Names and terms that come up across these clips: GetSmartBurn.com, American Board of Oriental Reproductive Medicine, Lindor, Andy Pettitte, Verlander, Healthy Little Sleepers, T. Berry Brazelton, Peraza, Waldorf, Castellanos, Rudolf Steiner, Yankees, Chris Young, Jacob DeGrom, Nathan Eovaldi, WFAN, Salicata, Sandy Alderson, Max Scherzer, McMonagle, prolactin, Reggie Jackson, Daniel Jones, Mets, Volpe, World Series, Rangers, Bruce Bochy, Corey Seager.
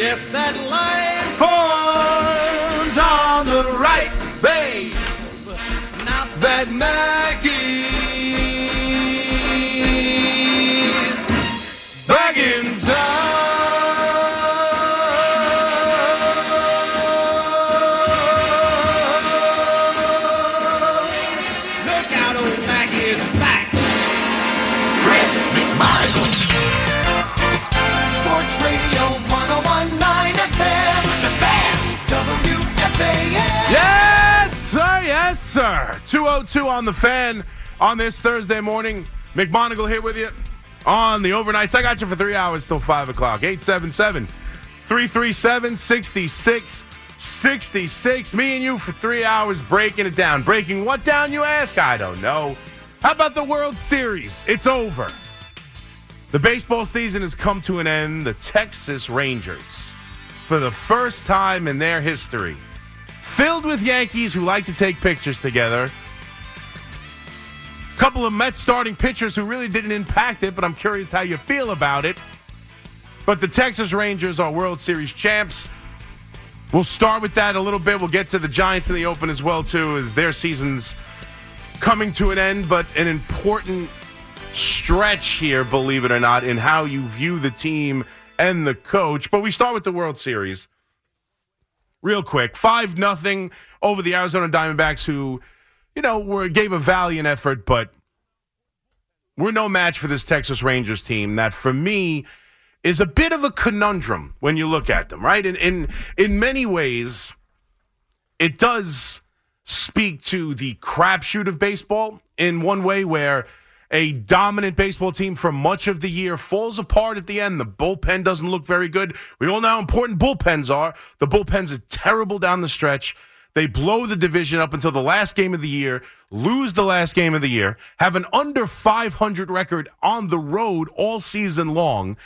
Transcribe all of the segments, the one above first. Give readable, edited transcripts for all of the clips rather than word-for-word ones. Yes, that line falls on the right, babe. Now that Mackey's back in town. Look out, old Mackey is back. Chris McMonagle. Sports Radio 101.9 FM. The Fan. WFAN. Yes, sir. Yes, sir. 202 on The Fan on this Thursday morning. McMonagle here with you on the overnights. I got you for 3 hours till 5 o'clock. 877-337-6666. Me and you for 3 hours breaking it down. Breaking what down, you ask? I don't know. How about the World Series? It's over. The baseball season has come to an end. The Texas Rangers, for the first time in their history, filled with Yankees who like to take pictures together. A couple of Mets starting pitchers who really didn't impact it, but I'm curious how you feel about it. But the Texas Rangers are World Series champs. We'll start with that a little bit. We'll get to the Giants in the open as well, too, as their season's coming to an end, but an important stretch here, believe it or not, in how you view the team and the coach. But we start with the World Series. Real quick, 5-0 over the Arizona Diamondbacks, who, you know, gave a valiant effort, but we're no match for this Texas Rangers team that, for me, is a bit of a conundrum when you look at them, right? In many ways, it does speak to the crapshoot of baseball in one way where a dominant baseball team for much of the year falls apart at the end. The bullpen doesn't look very good. We all know how important bullpens are. The bullpens are terrible down the stretch. They blow the division up until the last game of the year, lose the last game of the year, have an under 500 record on the road all season long,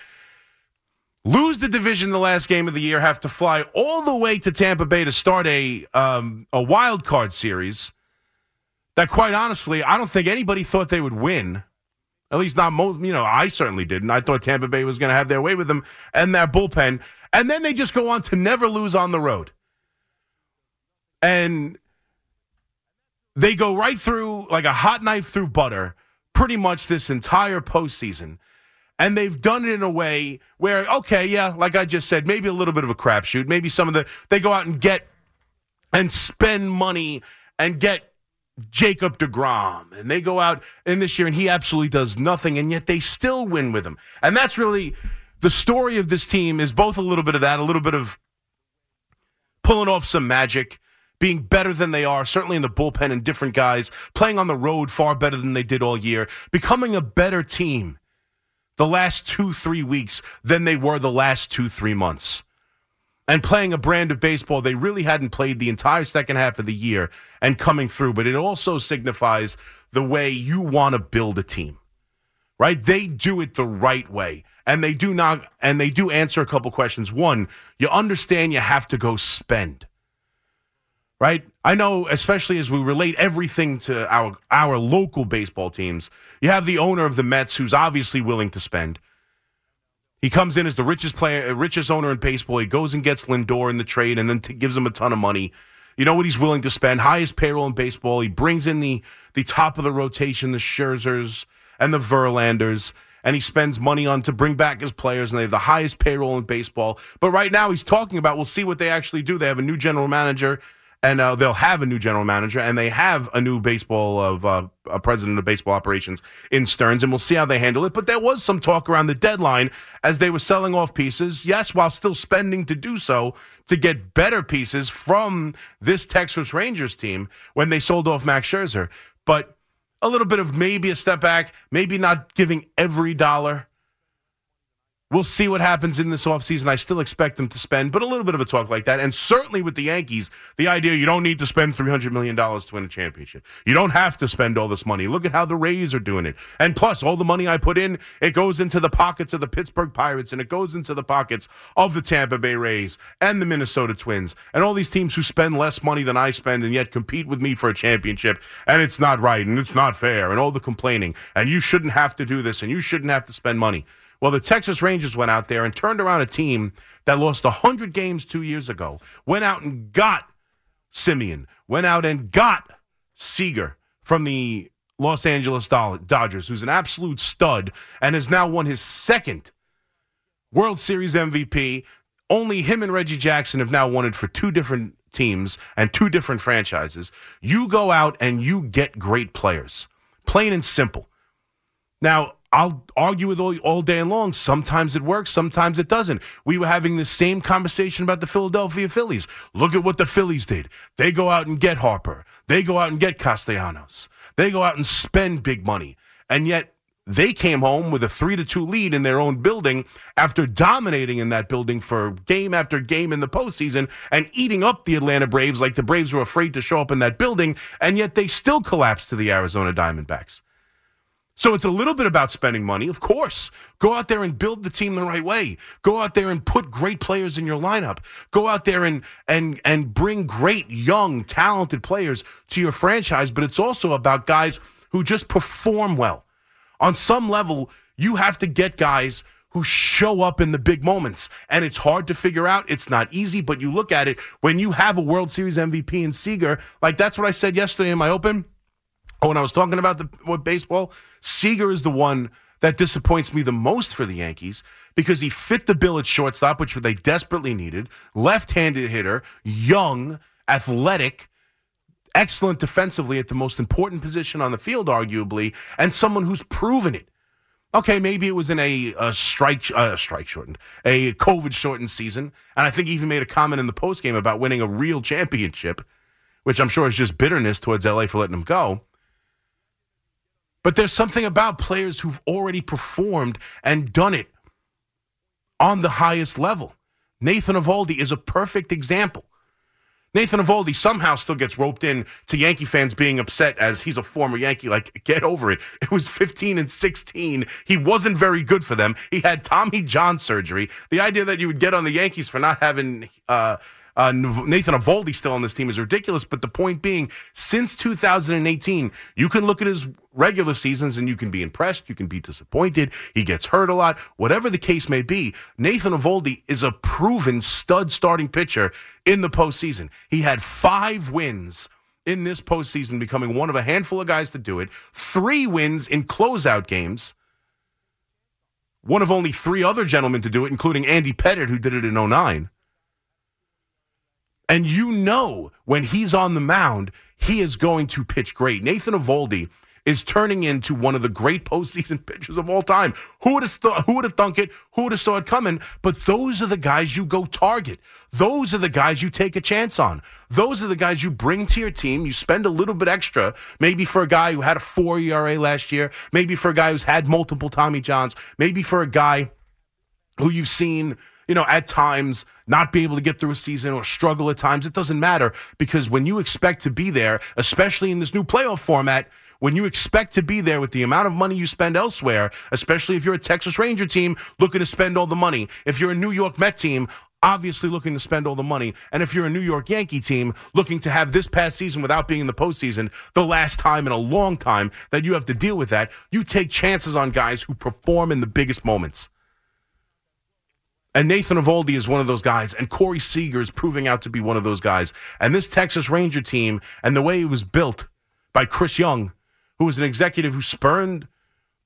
lose the division the last game of the year, have to fly all the way to Tampa Bay to start a wild card series that, quite honestly, I don't think anybody thought they would win. At least not most, you know, I certainly didn't. I thought Tampa Bay was going to have their way with them and their bullpen. And then they just go on to never lose on the road. And they go right through, like a hot knife through butter, pretty much this entire postseason. And they've done it in a way where, okay, yeah, like I just said, maybe a little bit of a crapshoot. Maybe some of they go out and get and spend money and get Jacob DeGrom, and they go out in this year and he absolutely does nothing, and yet they still win with him. And that's really the story of this team, is both a little bit of that, a little bit of pulling off some magic, being better than they are, certainly in the bullpen and different guys, playing on the road far better than they did all year, becoming a better team the last 2-3 weeks than they were the last 2-3 months. And playing a brand of baseball they really hadn't played the entire second half of the year and coming through. But it also signifies the way you want to build a team, right? They do it the right way. And they do answer a couple questions. One, you understand you have to go spend, right? I know, especially as we relate everything to our local baseball teams, you have the owner of the Mets who's obviously willing to spend. He comes in as the richest owner in baseball. He goes and gets Lindor in the trade and then gives him a ton of money. You know what he's willing to spend? Highest payroll in baseball. He brings in the top of the rotation, the Scherzers and the Verlanders, and he spends money on to bring back his players, and they have the highest payroll in baseball. But right now he's talking about, we'll see what they actually do. They have a new general manager, and they'll have a new general manager, and they have a new president of baseball operations in Stearns, and we'll see how they handle it. But there was some talk around the deadline as they were selling off pieces, yes, while still spending to do so, to get better pieces from this Texas Rangers team when they sold off Max Scherzer. But a little bit of maybe a step back, maybe not giving every dollar. We'll see what happens in this offseason. I still expect them to spend, but a little bit of a talk like that. And certainly with the Yankees, the idea you don't need to spend $300 million to win a championship. You don't have to spend all this money. Look at how the Rays are doing it. And plus, all the money I put in, it goes into the pockets of the Pittsburgh Pirates, and it goes into the pockets of the Tampa Bay Rays and the Minnesota Twins and all these teams who spend less money than I spend and yet compete with me for a championship. And it's not right, and it's not fair, and all the complaining. And you shouldn't have to do this, and you shouldn't have to spend money. Well, the Texas Rangers went out there and turned around a team that lost 100 games 2 years ago, went out and got Simeon, went out and got Seager from the Los Angeles Dodgers, who's an absolute stud and has now won his second World Series MVP. Only him and Reggie Jackson have now won it for two different teams and two different franchises. You go out and you get great players, plain and simple. Now, I'll argue with all day long. Sometimes it works, sometimes it doesn't. We were having the same conversation about the Philadelphia Phillies. Look at what the Phillies did. They go out and get Harper. They go out and get Castellanos. They go out and spend big money. And yet they came home with a 3-2 lead in their own building after dominating in that building for game after game in the postseason and eating up the Atlanta Braves like the Braves were afraid to show up in that building, and yet they still collapsed to the Arizona Diamondbacks. So it's a little bit about spending money, of course. Go out there and build the team the right way. Go out there and put great players in your lineup. Go out there and bring great, young, talented players to your franchise, but it's also about guys who just perform well. On some level, you have to get guys who show up in the big moments, and it's hard to figure out. It's not easy, but you look at it when you have a World Series MVP in Seager. Like, that's what I said yesterday in my open. When I was talking about baseball, Seager is the one that disappoints me the most for the Yankees because he fit the bill at shortstop, which they desperately needed. Left-handed hitter, young, athletic, excellent defensively at the most important position on the field, arguably, and someone who's proven it. Okay, maybe it was in a COVID-shortened season, and I think he even made a comment in the postgame about winning a real championship, which I'm sure is just bitterness towards LA for letting him go. But there's something about players who've already performed and done it on the highest level. Nathan Eovaldi is a perfect example. Nathan Eovaldi somehow still gets roped in to Yankee fans being upset as he's a former Yankee. Like, get over it. It was 15-16. He wasn't very good for them. He had Tommy John surgery. The idea that you would get on the Yankees for not having Nathan Eovaldi still on this team is ridiculous, but the point being, since 2018, you can look at his regular seasons and you can be impressed, you can be disappointed, he gets hurt a lot, whatever the case may be. Nathan Eovaldi is a proven stud starting pitcher in the postseason. He had 5 wins in this postseason, becoming one of a handful of guys to do it, 3 wins in closeout games, one of only 3 other gentlemen to do it, including Andy Pettitte, who did it in 2009. And you know when he's on the mound, he is going to pitch great. Nathan Eovaldi is turning into one of the great postseason pitchers of all time. Who would have thunk it? Who would have saw it coming? But those are the guys you go target. Those are the guys you take a chance on. Those are the guys you bring to your team. You spend a little bit extra, maybe for a guy who had a 4 ERA last year, maybe for a guy who's had multiple Tommy Johns, maybe for a guy who you've seen, at times not be able to get through a season or struggle at times. It doesn't matter, because when you expect to be there, especially in this new playoff format, when you expect to be there with the amount of money you spend elsewhere, especially if you're a Texas Ranger team looking to spend all the money, if you're a New York Met team obviously looking to spend all the money, and if you're a New York Yankee team looking to have this past season without being in the postseason the last time in a long time that you have to deal with that, you take chances on guys who perform in the biggest moments. And Nathan Eovaldi is one of those guys, and Corey Seager is proving out to be one of those guys. And this Texas Ranger team, and the way it was built by Chris Young, who was an executive who spurned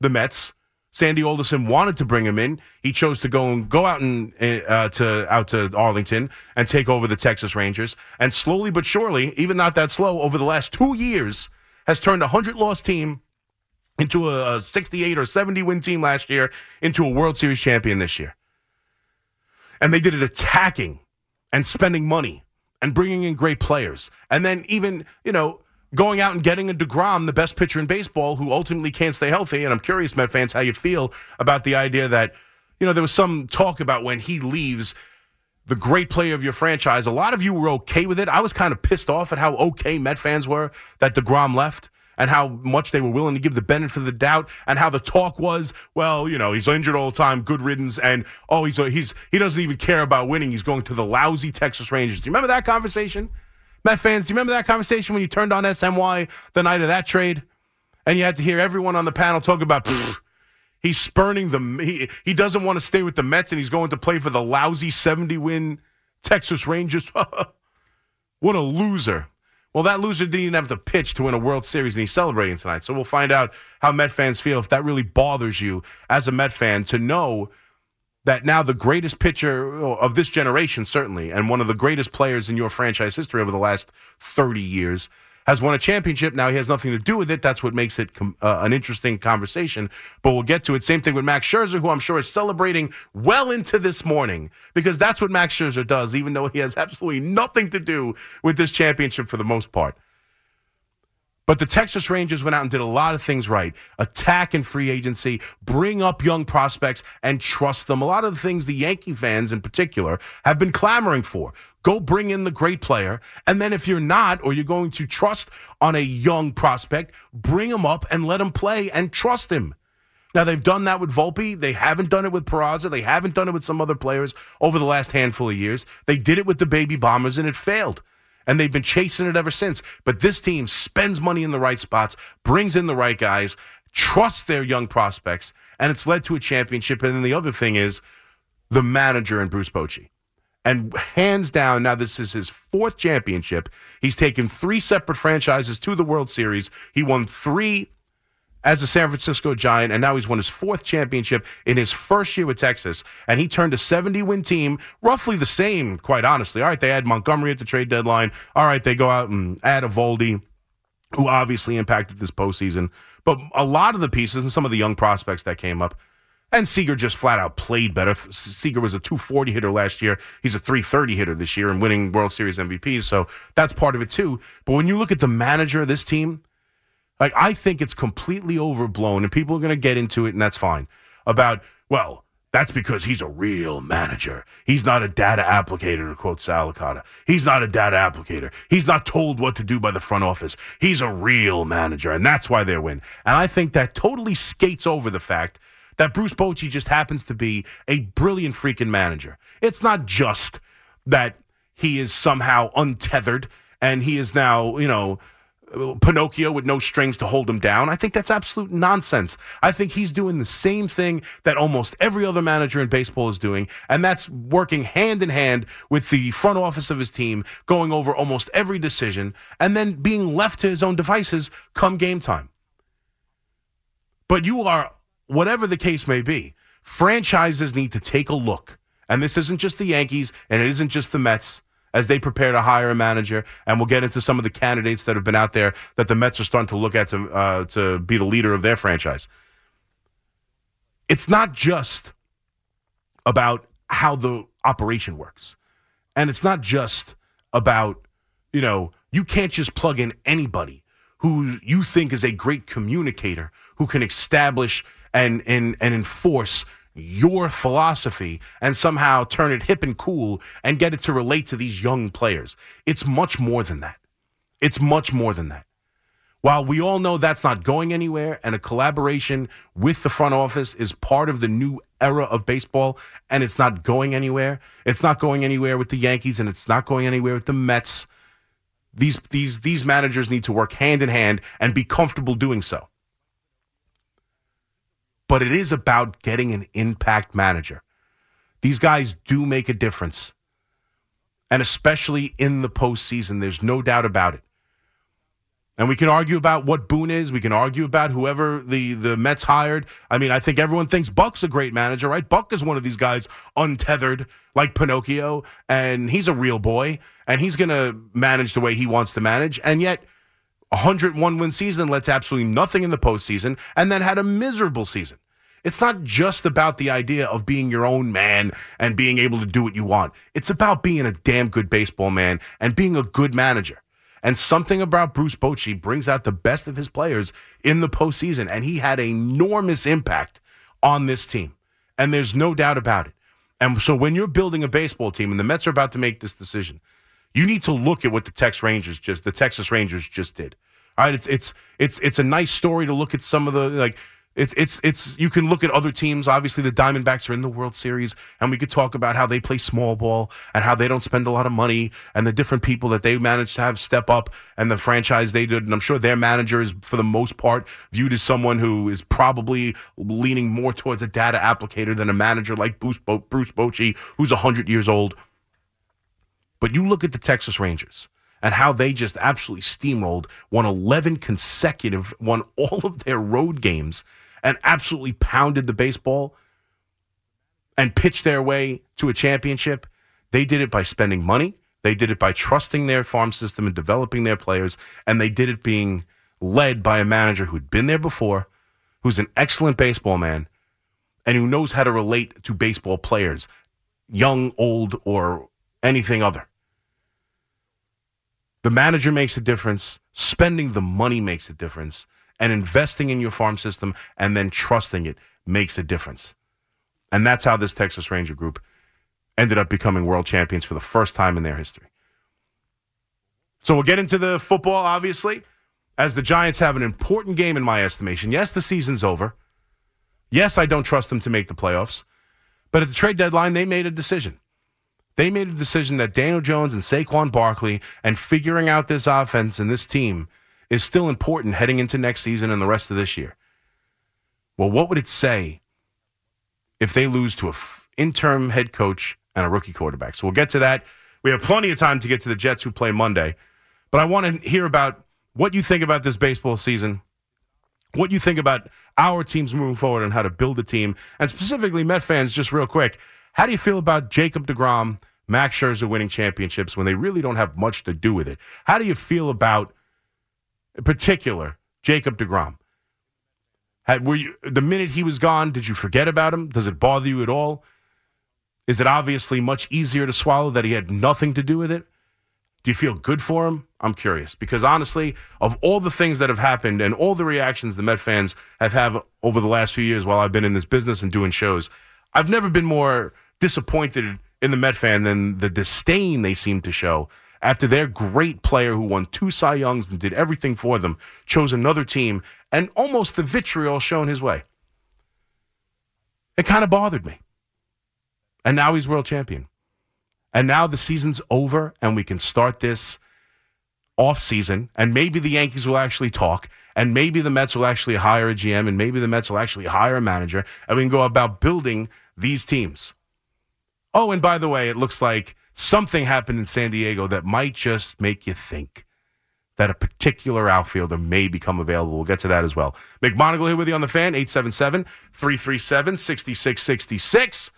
the Mets. Sandy Alderson wanted to bring him in. He chose to go out to Arlington and take over the Texas Rangers. And slowly but surely, even not that slow, over the last 2 years, has turned a 100-loss team into a 68 or 70-win team last year into a World Series champion this year. And they did it attacking and spending money and bringing in great players. And then even, going out and getting a DeGrom, the best pitcher in baseball, who ultimately can't stay healthy. And I'm curious, Met fans, how you feel about the idea that, there was some talk about when he leaves, the great player of your franchise. A lot of you were okay with it. I was kind of pissed off at how okay Met fans were that DeGrom left, and how much they were willing to give the benefit of the doubt, and how the talk was, well, he's injured all the time, good riddance, and he doesn't even care about winning. He's going to the lousy Texas Rangers. Do you remember that conversation? Met fans, do you remember that conversation when you turned on SMY the night of that trade? And you had to hear everyone on the panel talk about, He's spurning them. He doesn't want to stay with the Mets, and he's going to play for the lousy 70-win Texas Rangers. What a loser. Well, that loser didn't even have to pitch to win a World Series, and he's celebrating tonight. So we'll find out how Met fans feel, if that really bothers you as a Met fan to know that now the greatest pitcher of this generation, certainly, and one of the greatest players in your franchise history over the last 30 years, has won a championship. Now he has nothing to do with it. That's what makes it an interesting conversation. But we'll get to it. Same thing with Max Scherzer, who I'm sure is celebrating well into this morning, because that's what Max Scherzer does, even though he has absolutely nothing to do with this championship for the most part. But the Texas Rangers went out and did a lot of things right. Attack in free agency, bring up young prospects, and trust them. A lot of the things the Yankee fans in particular have been clamoring for. Go bring in the great player, and then if you're not, or you're going to trust on a young prospect, bring him up and let him play and trust him. Now, they've done that with Volpe. They haven't done it with Peraza. They haven't done it with some other players over the last handful of years. They did it with the Baby Bombers, and it failed. And they've been chasing it ever since. But this team spends money in the right spots, brings in the right guys, trusts their young prospects, and it's led to a championship. And then the other thing is the manager and Bruce Bochy. And hands down, now this is his fourth championship. He's taken three separate franchises to the World Series. He won three as a San Francisco Giant, and now he's won his fourth championship in his first year with Texas. And he turned a 70-win team, roughly the same, quite honestly. All right, they add Montgomery at the trade deadline. All right, they go out and add Eovaldi, who obviously impacted this postseason. But a lot of the pieces and some of the young prospects that came up, and Seager just flat out played better. Seager was a 240 hitter last year. He's a 330 hitter this year and winning World Series MVPs, so that's part of it too. But when you look at the manager of this team, like, I think it's completely overblown, and people are going to get into it, and that's fine, about, well, that's because he's a real manager. He's not a data applicator, to quote Salicata. He's not a data applicator. He's not told what to do by the front office. He's a real manager, and that's why they win. And I think that totally skates over the fact that Bruce Bochy just happens to be a brilliant freaking manager. It's not just that he is somehow untethered and he is now, Pinocchio with no strings to hold him down. I think that's absolute nonsense. I think he's doing the same thing that almost every other manager in baseball is doing, and that's working hand in hand with the front office of his team, going over almost every decision, and then being left to his own devices come game time. But you are, whatever the case may be, franchises need to take a look. And this isn't just the Yankees, and it isn't just the Mets, as they prepare to hire a manager, and we'll get into some of the candidates that have been out there that the Mets are starting to look at to be the leader of their franchise. It's not just about how the operation works, and it's not just about, you can't just plug in anybody who you think is a great communicator who can establish and enforce your philosophy and somehow turn it hip and cool and get it to relate to these young players. It's much more than that. While we all know that's not going anywhere, and a collaboration with the front office is part of the new era of baseball, and it's not going anywhere. It's not going anywhere with the Yankees, and it's not going anywhere with the Mets. These managers need to work hand in hand and be comfortable doing so. But it is about getting an impact manager. These guys do make a difference. And especially in the postseason, there's no doubt about it. And we can argue about what Boone is. We can argue about whoever the Mets hired. I mean, I think everyone thinks Buck's a great manager, right? Buck is one of these guys untethered, like Pinocchio, and he's a real boy, and he's going to manage the way he wants to manage. And yet, 101-win season led to absolutely nothing in the postseason, and then had a miserable season. It's not just about the idea of being your own man and being able to do what you want. It's about being a damn good baseball man and being a good manager. And something about Bruce Bochy brings out the best of his players in the postseason, and he had enormous impact on this team, and there's no doubt about it. And so when you're building a baseball team, and the Mets are about to make this decision, you need to look at what the Texas Rangers just did. All right, it's a nice story to look at some of the You can look at other teams. Obviously, the Diamondbacks are in the World Series, and we could talk about how they play small ball and how they don't spend a lot of money and the different people that they managed to have step up and the franchise they did. And I'm sure their manager is, for the most part, viewed as someone who is probably leaning more towards a data applicator than a manager like Bruce Bochy, who's 100 years old. But you look at the Texas Rangers and how they just absolutely steamrolled, won 11 consecutive, won all of their road games, and absolutely pounded the baseball and pitched their way to a championship. They did it by spending money. They did it by trusting their farm system and developing their players. And they did it being led by a manager who'd been there before, who's an excellent baseball man, and who knows how to relate to baseball players, young, old, or anything other. The manager makes a difference. Spending the money makes a difference. And investing in your farm system and then trusting it makes a difference. And that's how this Texas Ranger group ended up becoming world champions for the first time in their history. So we'll get into the football, obviously, as the Giants have an important game in my estimation. Yes, the season's over. Yes, I don't trust them to make the playoffs. But at the trade deadline, they made a decision. They made a decision that Daniel Jones and Saquon Barkley and figuring out this offense and this team is still important heading into next season and the rest of this year. Well, what would it say if they lose to an interim head coach and a rookie quarterback? So we'll get to that. We have plenty of time to get to the Jets, who play Monday. But I want to hear about what you think about this baseball season, what you think about our teams moving forward and how to build a team. And specifically, Met fans, just real quick, how do you feel about Jacob DeGrom, Max Scherzer winning championships when they really don't have much to do with it? How do you feel about, in particular, Jacob DeGrom? The minute he was gone, did you forget about him? Does it bother you at all? Is it obviously much easier to swallow that he had nothing to do with it? Do you feel good for him? I'm curious, because honestly, of all the things that have happened and all the reactions the Met fans have had over the last few years while I've been in this business and doing shows, I've never been more disappointed in the Met fan than the disdain they seem to show after their great player who won 2 Cy Youngs and did everything for them, chose another team, and almost the vitriol shown his way. It kind of bothered me. And now he's world champion. And now the season's over, and we can start this offseason, and maybe the Yankees will actually talk, and maybe the Mets will actually hire a GM, and maybe the Mets will actually hire a manager, and we can go about building these teams. Oh, and by the way, it looks like something happened in San Diego that might just make you think that a particular outfielder may become available. We'll get to that as well. McMonagle here with you on the Fan, 877-337-6666.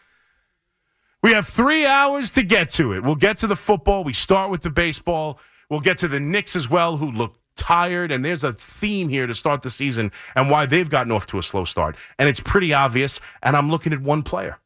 We have 3 hours to get to it. We'll get to the football. We start with the baseball. We'll get to the Knicks as well, who look tired, and there's a theme here to start the season and why they've gotten off to a slow start. And it's pretty obvious, and I'm looking at one player.